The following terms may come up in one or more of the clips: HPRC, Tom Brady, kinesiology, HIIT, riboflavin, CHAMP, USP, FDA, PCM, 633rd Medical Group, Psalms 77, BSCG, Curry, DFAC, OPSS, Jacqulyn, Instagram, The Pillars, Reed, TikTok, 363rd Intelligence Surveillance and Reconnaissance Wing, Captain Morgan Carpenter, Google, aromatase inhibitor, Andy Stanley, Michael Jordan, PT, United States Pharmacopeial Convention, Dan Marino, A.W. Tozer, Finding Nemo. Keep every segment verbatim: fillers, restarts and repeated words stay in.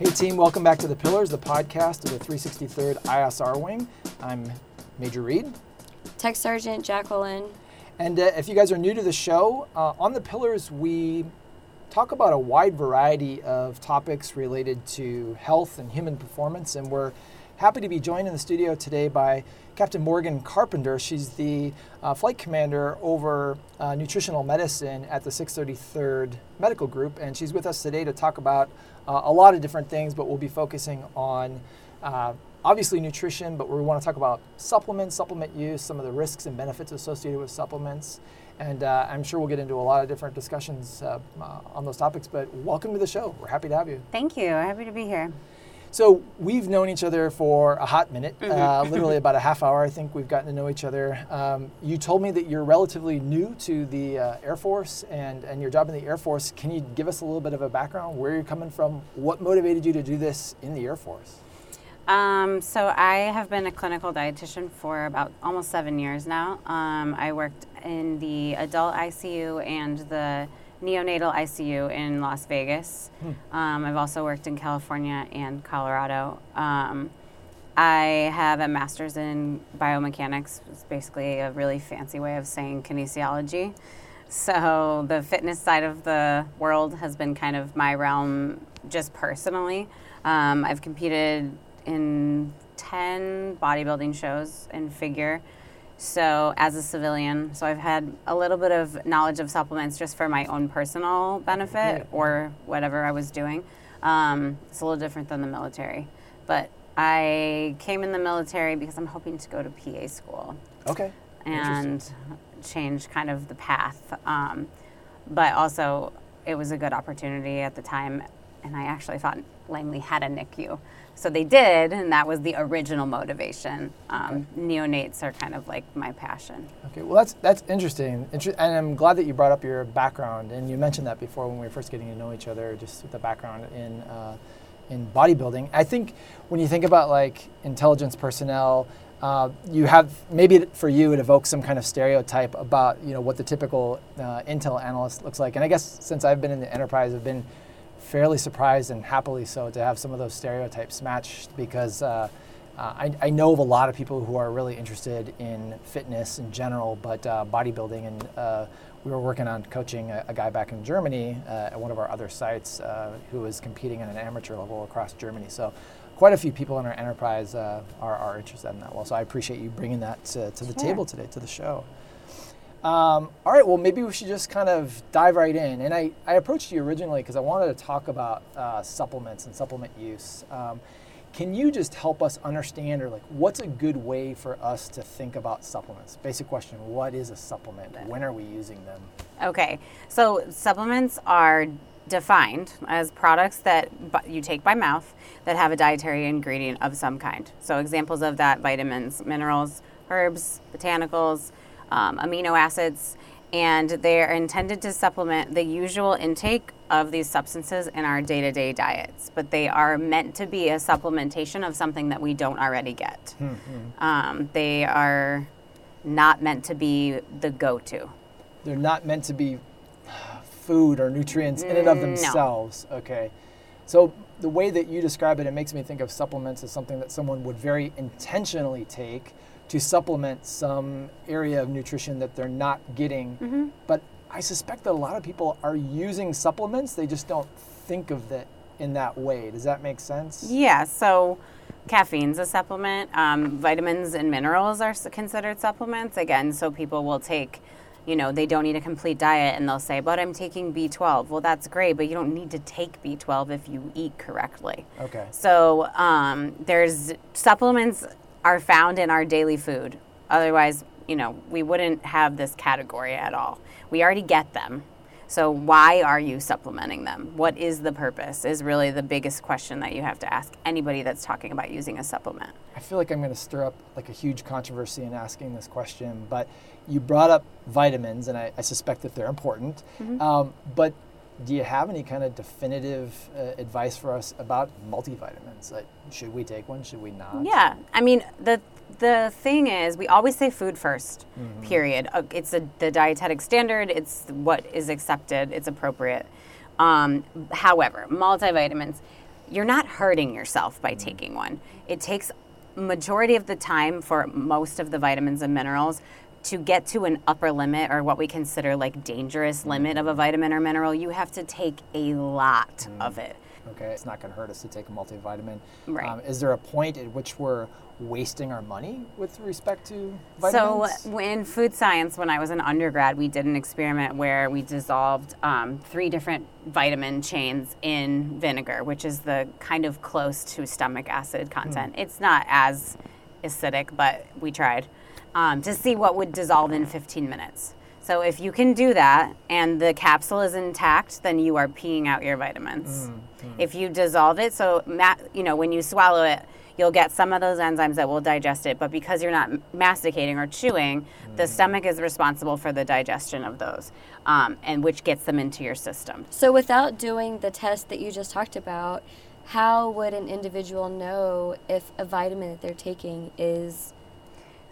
Hey team, welcome back to The Pillars, the podcast of the three sixty-third I S R Wing. I'm Major Reed. Tech Sergeant Jacqulyn. And uh, if you guys are new to the show, uh, on The Pillars we talk about a wide variety of topics related to health and human performance, and we're happy to be joined in the studio today by Captain Morgan Carpenter. She's the uh, flight commander over uh, nutritional medicine at the six thirty-third Medical Group, and she's with us today to talk about uh, a lot of different things, but we'll be focusing on uh, obviously nutrition, but we want to talk about supplements, supplement use, some of the risks and benefits associated with supplements, and uh, I'm sure we'll get into a lot of different discussions uh, uh, on those topics, but welcome to the show. We're happy to have you. Thank you. Happy to be here. So we've known each other for a hot minute, mm-hmm. uh, literally about a half hour, I think we've gotten to know each other. Um, you told me that you're relatively new to the uh, Air Force and, and your job in the Air Force. Can you give us a little bit of a background, where you're coming from? What motivated you to do this in the Air Force? Um, so I have been a clinical dietitian for about almost seven years now. Um, I worked in the adult I C U and the neonatal I C U in Las Vegas. Hmm. Um, I've also worked in California and Colorado. Um, I have a master's in biomechanics. It's basically a really fancy way of saying kinesiology. So the fitness side of the world has been kind of my realm just personally. Um, I've competed in ten bodybuilding shows in figure. So as a civilian, so I've had a little bit of knowledge of supplements just for my own personal benefit yeah. or whatever I was doing. Um, it's a little different than the military. But I came in the military because I'm hoping to go to P A school. Okay. And change kind of the path. Um, but also it was a good opportunity at the time, and I actually thought Langley had a N I C U. So they did, and that was the original motivation. Um, okay. Neonates are kind of like my passion. Okay, well that's that's interesting. Inter- and I'm glad that you brought up your background, and you mentioned that before when we were first getting to know each other, just with the background in uh, in bodybuilding. I think when you think about like intelligence personnel, uh, you have, maybe for you it evokes some kind of stereotype about, you know, what the typical uh, intel analyst looks like. And I guess since I've been in the enterprise, I've been fairly surprised, and happily so, to have some of those stereotypes matched, because uh, uh, I, I know of a lot of people who are really interested in fitness in general, but uh, bodybuilding, and uh, we were working on coaching a, a guy back in Germany uh, at one of our other sites uh, who was competing at an amateur level across Germany. So quite a few people in our enterprise uh, are, are interested in that. Well, so I appreciate you bringing that to, to the sure. table today, to the show. Um, all right, well, maybe we should just kind of dive right in. And I, I approached you originally because I wanted to talk about uh, supplements and supplement use. Um, can you just help us understand, or like, what's a good way for us to think about supplements? Basic question, what is a supplement? When are we using them? Okay, so supplements are defined as products that you take by mouth that have a dietary ingredient of some kind. So examples of that, vitamins, minerals, herbs, botanicals, Um, amino acids, and they are intended to supplement the usual intake of these substances in our day-to-day diets, but they are meant to be a supplementation of something that we don't already get. Mm-hmm. Um, they are not meant to be the go-to. They're not meant to be food or nutrients in and of themselves. No. Okay. So the way that you describe it, it makes me think of supplements as something that someone would very intentionally take to supplement some area of nutrition that they're not getting. Mm-hmm. But I suspect that a lot of people are using supplements, they just don't think of it in that way. Does that make sense? Yeah, so caffeine's a supplement. Um, vitamins and minerals are considered supplements. Again, so people will take, you know, they don't need a complete diet and they'll say, but I'm taking B twelve. Well, that's great, but you don't need to take B twelve if you eat correctly. Okay. So um, there's supplements are found in our daily food. Otherwise, you know, we wouldn't have this category at all. We already get them. So why are you supplementing them? What is the purpose is really the biggest question that you have to ask anybody that's talking about using a supplement. I feel like I'm going to stir up like a huge controversy in asking this question, but you brought up vitamins, and I, I suspect that they're important. Mm-hmm. Um, but do you have any kind of definitive uh, advice for us about multivitamins? Like, should we take one? Should we not? Yeah. I mean, the the thing is, we always say food first, mm-hmm. period. It's a, the dietetic standard. It's what is accepted. It's appropriate. Um, however, multivitamins, you're not hurting yourself by taking one. It takes majority of the time for most of the vitamins and minerals to get to an upper limit, or what we consider like dangerous limit of a vitamin or mineral, you have to take a lot mm. of it. Okay, it's not going to hurt us to take a multivitamin. Right. Um, is there a point at which we're wasting our money with respect to vitamins? So in food science, when I was an undergrad, we did an experiment where we dissolved um, three different vitamin chains in vinegar, which is the kind of close to stomach acid content. Mm. It's not as acidic, but we tried. Um, to see what would dissolve in fifteen minutes. So if you can do that and the capsule is intact, then you are peeing out your vitamins. Mm-hmm. If you dissolve it, so ma- you know when you swallow it, you'll get some of those enzymes that will digest it, but because you're not masticating or chewing, mm. the stomach is responsible for the digestion of those, um, and which gets them into your system. So without doing the test that you just talked about, how would an individual know if a vitamin that they're taking is...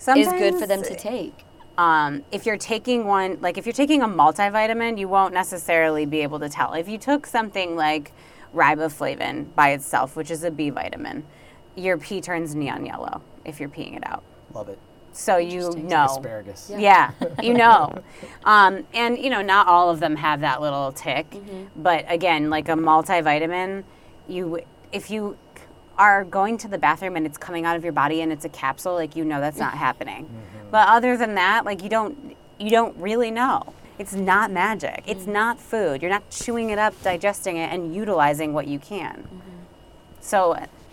Sometimes, is good for them to take? Um, if you're taking one, like if you're taking a multivitamin, you won't necessarily be able to tell. If you took something like riboflavin by itself, which is a B vitamin, your pee turns neon yellow if you're peeing it out. Love it. So you know. Asparagus. Yeah, yeah you know. Um, and, you know, not all of them have that little tick. Mm-hmm. But, again, like a multivitamin, you if you... are going to the bathroom and it's coming out of your body and it's a capsule, like, you know, that's not happening. Mm-hmm. But other than that, like, you don't you don't really know. It's not magic. Mm-hmm. It's not food. You're not chewing it up, digesting it, and utilizing what you can. Mm-hmm. So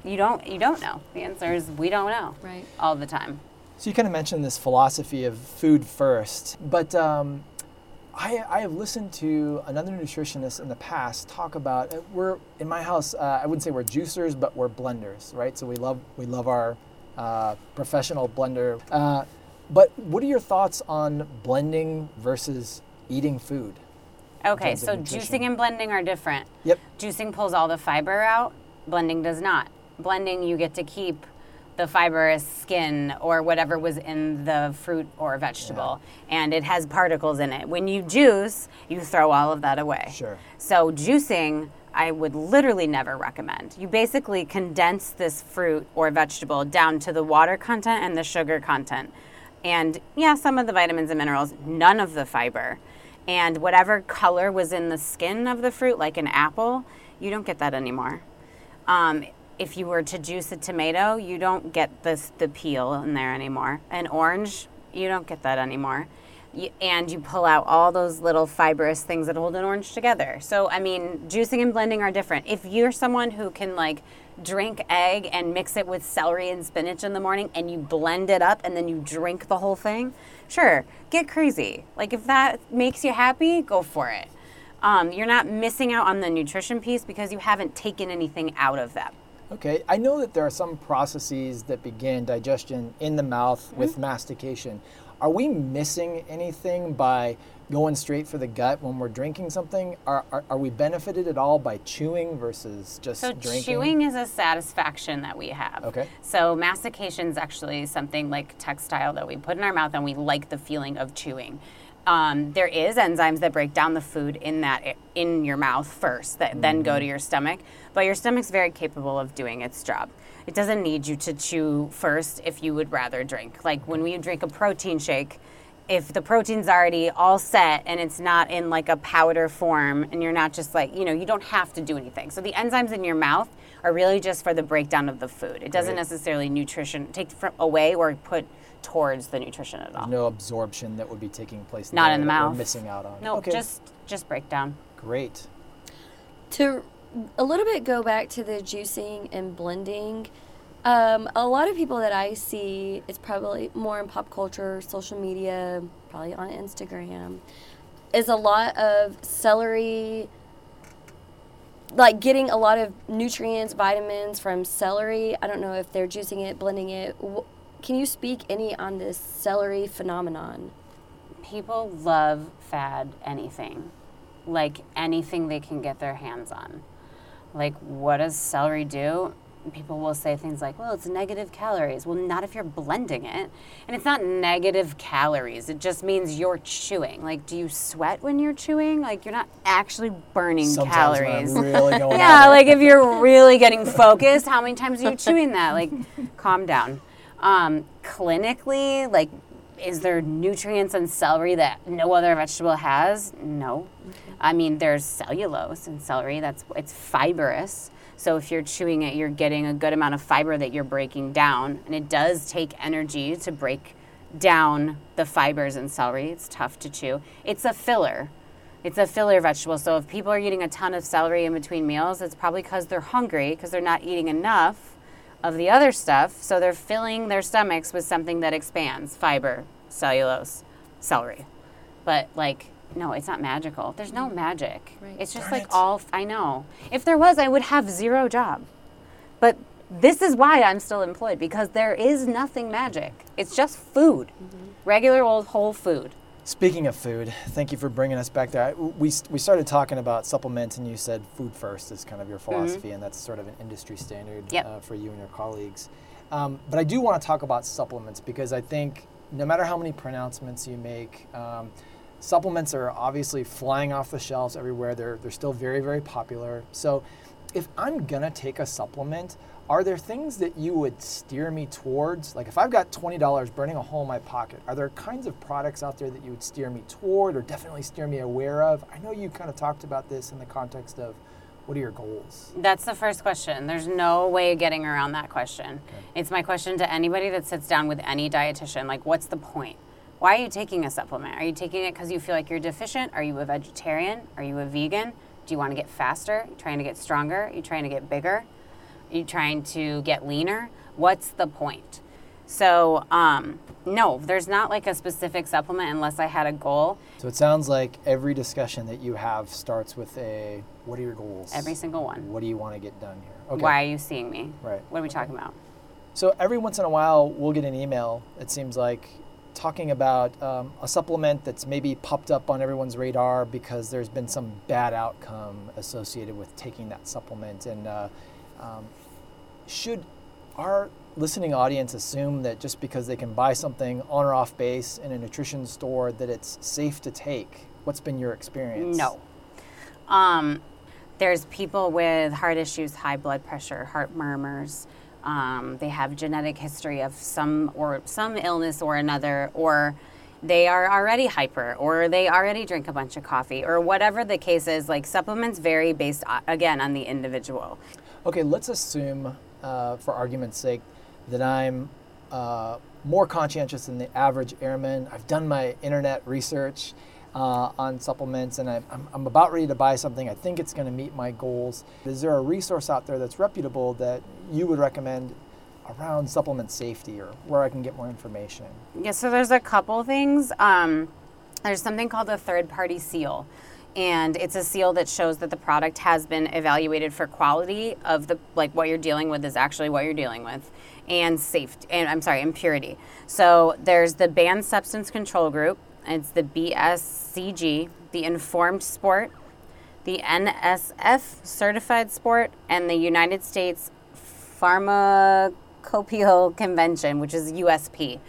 you don't you don't know. The answer is we don't know. Right. All the time. So you kind of mentioned this philosophy of food first, but um, I, I have listened to another nutritionist in the past talk about, we're in my house, uh, I wouldn't say we're juicers, but we're blenders, right? So we love we love our uh, professional blender. Uh, but what are your thoughts on blending versus eating food? Okay, so juicing and blending are different. Yep. Juicing pulls all the fiber out, blending does not. Blending, you get to keep the fibrous skin or whatever was in the fruit or vegetable, yeah. and it has particles in it. When you juice, you throw all of that away. Sure. So juicing, I would literally never recommend. You basically condense this fruit or vegetable down to the water content and the sugar content. And yeah, some of the vitamins and minerals, none of the fiber. And whatever color was in the skin of the fruit, like an apple, you don't get that anymore. Um, If you were to juice a tomato, you don't get this, the peel in there anymore. An orange, you don't get that anymore. You, and you pull out all those little fibrous things that hold an orange together. So, I mean, juicing and blending are different. If you're someone who can, like, drink egg and mix it with celery and spinach in the morning and you blend it up and then you drink the whole thing, sure, get crazy. Like, if that makes you happy, go for it. Um, you're not missing out on the nutrition piece because you haven't taken anything out of that. Okay, I know that there are some processes that begin digestion in the mouth mm-hmm. with mastication. Are we missing anything by going straight for the gut when we're drinking something? Are are, are we benefited at all by chewing versus just so drinking? So chewing is a satisfaction that we have. Okay. So mastication is actually something like textile that we put in our mouth and we like the feeling of chewing. Um, there is enzymes that break down the food in that in your mouth first that mm-hmm. then go to your stomach, but your stomach's very capable of doing its job. It doesn't need you to chew first if you would rather drink. Like when we drink a protein shake, if the protein's already all set and it's not in like a powder form and you're not just like, you know, you don't have to do anything. So the enzymes in your mouth are really just for the breakdown of the food. It doesn't Great. necessarily nutrition take from away or put towards the nutrition at all. No absorption that would be taking place. Not in the mouth. We're missing out on. No, okay. just just breakdown. Great. To a little bit go back to the juicing and blending. Um, a lot of people that I see, it's probably more in pop culture, social media, probably on Instagram, is a lot of celery, like getting a lot of nutrients, vitamins from celery. I don't know if they're juicing it, blending it. Can you speak any on this celery phenomenon? People love fad anything, like anything they can get their hands on. Like, what does celery do? people will say things like, well, it's negative calories. Well, not if you're blending it. And it's not negative calories. It just means you're chewing. Like, do you sweat when you're chewing? Like, you're not actually burning Sometimes calories. When I'm really going yeah, like if you're really getting focused, how many times are you chewing that? Like, calm down. Um, clinically, like, is there nutrients in celery that no other vegetable has? No. I mean, there's cellulose in celery. That's it's fibrous. So if you're chewing it, you're getting a good amount of fiber that you're breaking down. And it does take energy to break down the fibers in celery. It's tough to chew. It's a filler. It's a filler vegetable. So if people are eating a ton of celery in between meals, it's probably because they're hungry, because they're not eating enough of the other stuff. So they're filling their stomachs with something that expands: fiber, cellulose, celery. But like... no, it's not magical. There's no magic. Right. It's just Darn like it. all, I know. If there was, I would have zero job. But this is why I'm still employed, because there is nothing magic. It's just food, mm-hmm. regular old whole food. Speaking of food, thank you for bringing us back there. We we started talking about supplements, and you said food first is kind of your philosophy, mm-hmm. and that's sort of an industry standard yep. uh, for you and your colleagues. Um, but I do want to talk about supplements, because I think no matter how many pronouncements you make, um, supplements are obviously flying off the shelves everywhere. They're they're still very, very popular. So if I'm gonna take a supplement, are there things that you would steer me towards? Like if I've got twenty dollars burning a hole in my pocket, are there kinds of products out there that you would steer me toward or definitely steer me aware of? I know you kind of talked about this in the context of what are your goals? That's the first question. There's no way of getting around that question. Okay. It's my question to anybody that sits down with any dietitian, like what's the point? Why are you taking a supplement? Are you taking it because you feel like you're deficient? Are you a vegetarian? Are you a vegan? Do you want to get faster? Are you trying to get stronger? Are you trying to get bigger? Are you trying to get leaner? What's the point? So, um, no, there's not like a specific supplement unless I had a goal. So it sounds like every discussion that you have starts with a, what are your goals? Every single one. What do you want to get done here? Okay. Why are you seeing me? Right. What are we talking about? So every once in a while, we'll get an email, it seems like, talking about um, a supplement that's maybe popped up on everyone's radar because there's been some bad outcome associated with taking that supplement. And uh, um, should our listening audience assume that just because they can buy something on or off base in a nutrition store that it's safe to take? What's been your experience? No. Um, there's people with heart issues, high blood pressure, heart murmurs. Um, they have genetic history of some or some illness or another, or they are already hyper, or they already drink a bunch of coffee, or whatever the case is. Like supplements vary based, again, on the individual. Okay, let's assume, uh, for argument's sake, that I'm uh, more conscientious than the average airman. I've done my internet research Uh, on supplements, and I, I'm, I'm about ready to buy something. I think it's going to meet my goals. Is there a resource out there that's reputable that you would recommend around supplement safety, or where I can get more information? Yeah, so there's a couple things. Um, there's something called a third-party seal, and it's a seal that shows that the product has been evaluated for quality of the, like what you're dealing with is actually what you're dealing with, and safety, and I'm sorry, and purity. So there's the Banned Substance Control Group. It's the B S C G, the Informed Sport, the N S F Certified Sport, and the United States Pharmacopeial Convention, which is U S P.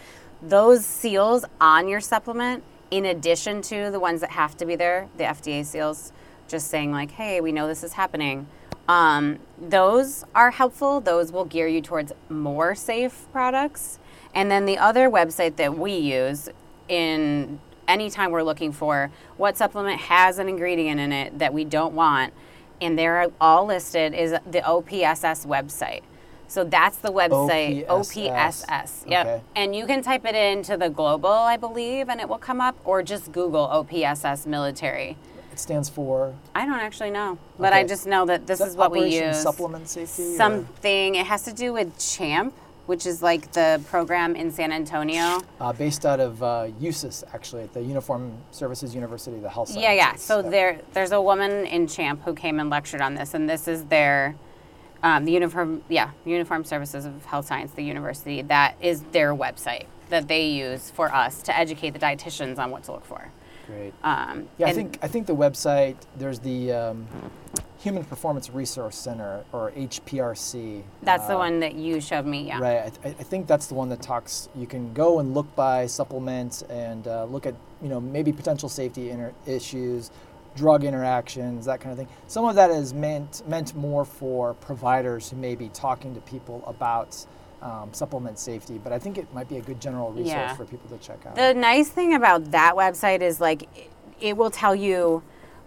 Those seals on your supplement, in addition to the ones that have to be there, the F D A seals, just saying like, hey, we know this is happening. Um, those are helpful. Those will gear you towards more safe products. And then the other website that we use in any time we're looking for what supplement has an ingredient in it that we don't want, and they're all listed, is the O P S S website. So that's the website, O P S S. Yep. Okay. And you can type it into the global, I believe, and it will come up, or just Google O P S S military. It stands for? I don't actually know, but okay. I just know that this is, that is what we use. Supplement safety? Something, or? It has to do with CHAMP, which is like the program in San Antonio. Uh, based out of uh, U S I S, actually, at the Uniform Services University, the health sciences. Yeah, yeah. So there, there's a woman in CHAMP who came and lectured on this, and this is their, um, the uniform, yeah, Uniform Services of Health Science, the university. That is their website that they use for us to educate the dietitians on what to look for. Great. Um, yeah, I think I think the website, there's the um, Human Performance Resource Center, or H P R C. That's uh, the one that you showed me, yeah. Right. I, th- I think that's the one that talks, you can go and look by supplement and uh, look at, you know, maybe potential safety inter- issues, drug interactions, that kind of thing. Some of that is meant meant more for providers who may be talking to people about Um, supplement safety, but I think it might be a good general resource yeah. for people to check out. The nice thing about that website is like it, it will tell you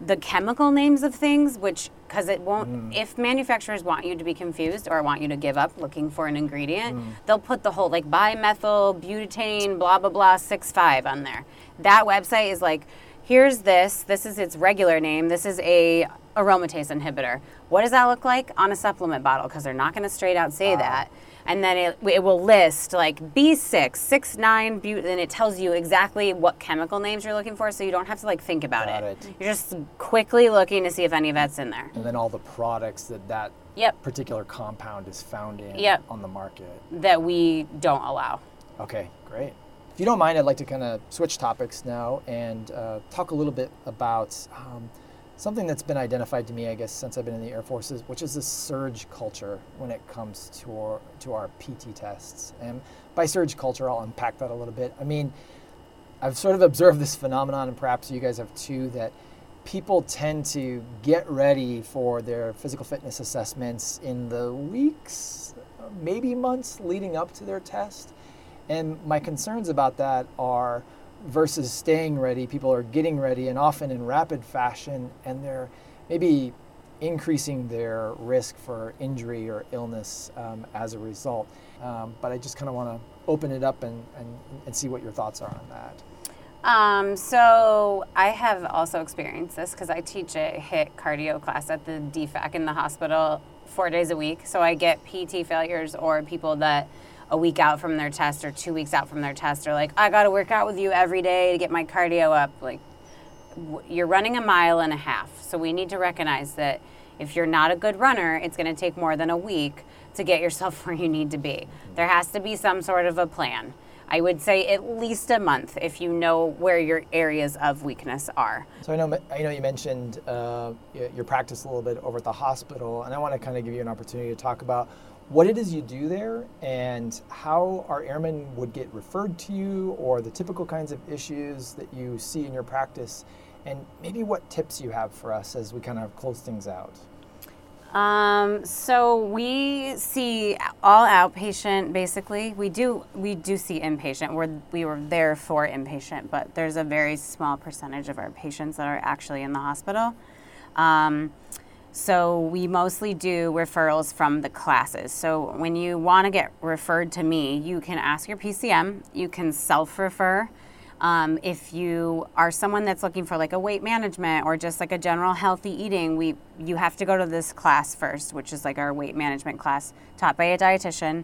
the chemical names of things, which because it won't, mm. if manufacturers want you to be confused or want you to give up looking for an ingredient, mm. they'll put the whole like bimethyl butane blah blah blah six five on there. That website is like, here's this, this is its regular name, this is a aromatase inhibitor. What does that look like on a supplement bottle? Because they're not going to straight out say uh. that. And then it, it will list like B six, six nine, but- and it tells you exactly what chemical names you're looking for, so you don't have to like think about it. it. You're just quickly looking to see if any of that's in there. And then all the products that that yep. particular compound is found in yep. on the market. That we don't allow. Okay, great. If you don't mind, I'd like to kind of switch topics now and uh, talk a little bit about um, something that's been identified to me, I guess, since I've been in the Air Force, is, which is this surge culture when it comes to our, to our P T tests. And by surge culture, I'll unpack that a little bit. I mean, I've sort of observed this phenomenon, and perhaps you guys have too, that people tend to get ready for their physical fitness assessments in the weeks, maybe months leading up to their test. And my concerns about that are, versus staying ready, people are getting ready, and often in rapid fashion, and they're maybe increasing their risk for injury or illness um, as a result. Um, but I just kind of want to open it up and, and, and see what your thoughts are on that. Um, so I have also experienced this because I teach a HIIT cardio class at the D F A C in the hospital four days a week. So I get P T failures or people that a week out from their test or two weeks out from their test are like, I got to work out with you every day to get my cardio up. Like, w- you're running a mile and a half. So we need to recognize that if you're not a good runner, it's going to take more than a week to get yourself where you need to be. There has to be some sort of a plan. I would say at least a month if you know where your areas of weakness are. So I know I know you mentioned uh, your practice a little bit over at the hospital, and I want to kind of give you an opportunity to talk about what it is you do there and how our airmen would get referred to you or the typical kinds of issues that you see in your practice, and maybe what tips you have for us as we kind of close things out. Um, so we see all outpatient basically. We do we do see inpatient. We're, we were there for inpatient, but there's a very small percentage of our patients that are actually in the hospital. Um, So we mostly do referrals from the classes. So when you want to get referred to me, you can ask your P C M, you can self-refer. Um, if you are someone that's looking for like a weight management or just like a general healthy eating, we you have to go to this class first, which is like our weight management class taught by a dietitian.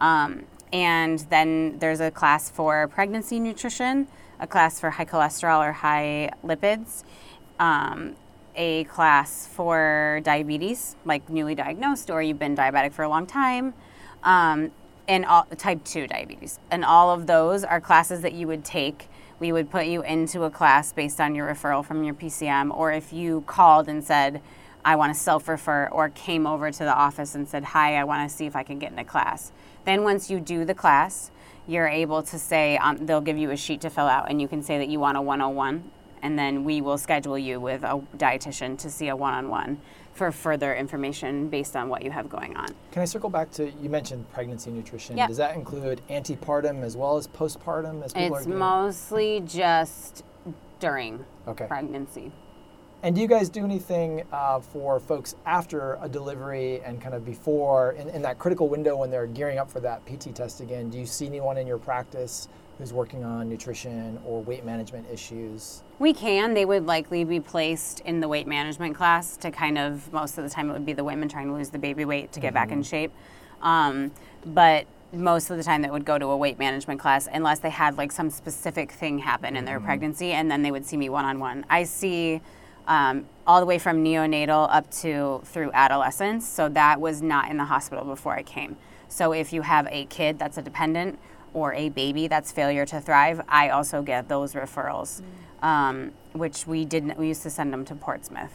Um, and then there's a class for pregnancy nutrition, a class for high cholesterol or high lipids, um, a class for diabetes, like newly diagnosed or you've been diabetic for a long time, um, and all, type two diabetes. And all of those are classes that you would take. We would put you into a class based on your referral from your P C M, or if you called and said, I want to self-refer, or came over to the office and said, hi, I want to see if I can get in a class. Then once you do the class, you're able to say, um, they'll give you a sheet to fill out, and you can say that you want a one oh one. And then we will schedule you with a dietitian to see a one-on-one for further information based on what you have going on. Can I circle back to, you mentioned pregnancy nutrition. Yep. Does that include antepartum as well as postpartum? As people it's are doing? Mostly just during okay. pregnancy. And do you guys do anything uh, for folks after a delivery and kind of before, in, in that critical window when they're gearing up for that P T test again? Do you see anyone in your practice who's working on nutrition or weight management issues? We can. They would likely be placed in the weight management class to kind of, most of the time it would be the women trying to lose the baby weight to get mm-hmm. back in shape. Um, but most of the time that would go to a weight management class unless they had like some specific thing happen in their mm-hmm. pregnancy, and then they would see me one-on-one. I see um, all the way from neonatal up to through adolescence. So that was not in the hospital before I came. So if you have a kid that's a dependent, or a baby that's failure to thrive, I also get those referrals. Mm. Um, which we didn't, we used to send them to Portsmouth.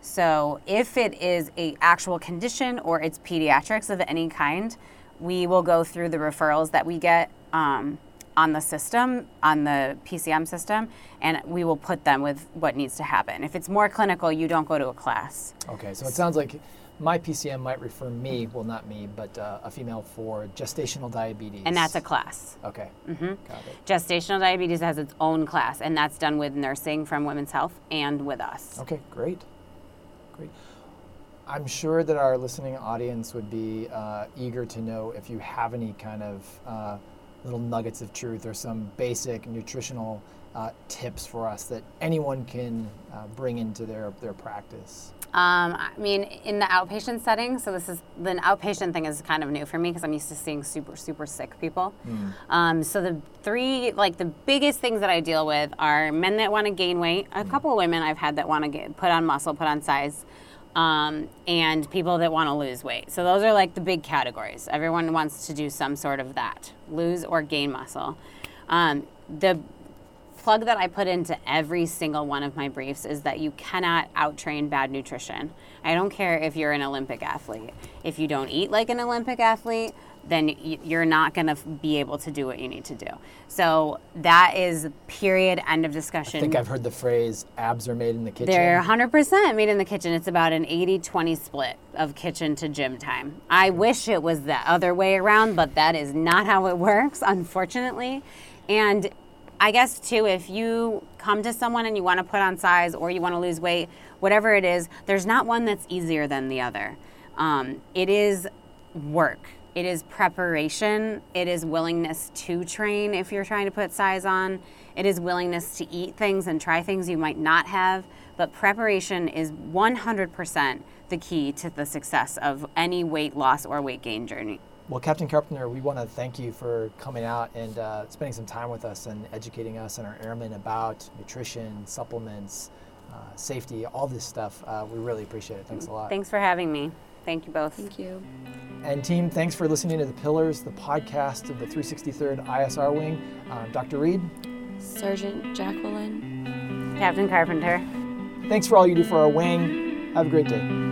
So if it is a actual condition or it's pediatrics of any kind, we will go through the referrals that we get um, on the system, on the P C M system, and we will put them with what needs to happen. If it's more clinical, you don't go to a class. Okay, so it sounds like my P C M might refer me, well not me, but uh, a female for gestational diabetes. And that's a class. Okay, mm-hmm. Got it. Gestational diabetes has its own class, and that's done with nursing from Women's Health and with us. Okay, great. I'm sure that our listening audience would be uh, eager to know if you have any kind of uh, little nuggets of truth or some basic nutritional uh, tips for us that anyone can uh, bring into their, their practice. Um, I mean, in the outpatient setting, so this is, the outpatient thing is kind of new for me because I'm used to seeing super, super sick people. Mm. Um, so the three, like the biggest things that I deal with are men that want to gain weight, a mm. couple of women I've had that want to get, put on muscle, put on size, um, and people that want to lose weight. So those are like the big categories. Everyone wants to do some sort of that, lose or gain muscle. Um, the plug that I put into every single one of my briefs is that you cannot outtrain bad nutrition. I don't care if you're an Olympic athlete. If you don't eat like an Olympic athlete, then you're not going to be able to do what you need to do. So that is period, end of discussion. I think I've heard the phrase, abs are made in the kitchen. They're one hundred percent made in the kitchen. It's about an eighty twenty split of kitchen to gym time. I wish it was the other way around, but that is not how it works, unfortunately. And I guess too, if you come to someone and you want to put on size or you want to lose weight, whatever it is, there's not one that's easier than the other. Um, it is work, it is preparation, it is willingness to train if you're trying to put size on, it is willingness to eat things and try things you might not have, but preparation is one hundred percent the key to the success of any weight loss or weight gain journey. Well, Captain Carpenter, we want to thank you for coming out and uh, spending some time with us and educating us and our airmen about nutrition, supplements, uh, safety, all this stuff. Uh, we really appreciate it. Thanks a lot. Thanks for having me. Thank you both. Thank you. And team, thanks for listening to The Pillars, the podcast of the three sixty-third I S R Wing. I'm Doctor Reed. Sergeant Jacqulyn. Captain Carpenter. Thanks for all you do for our wing. Have a great day.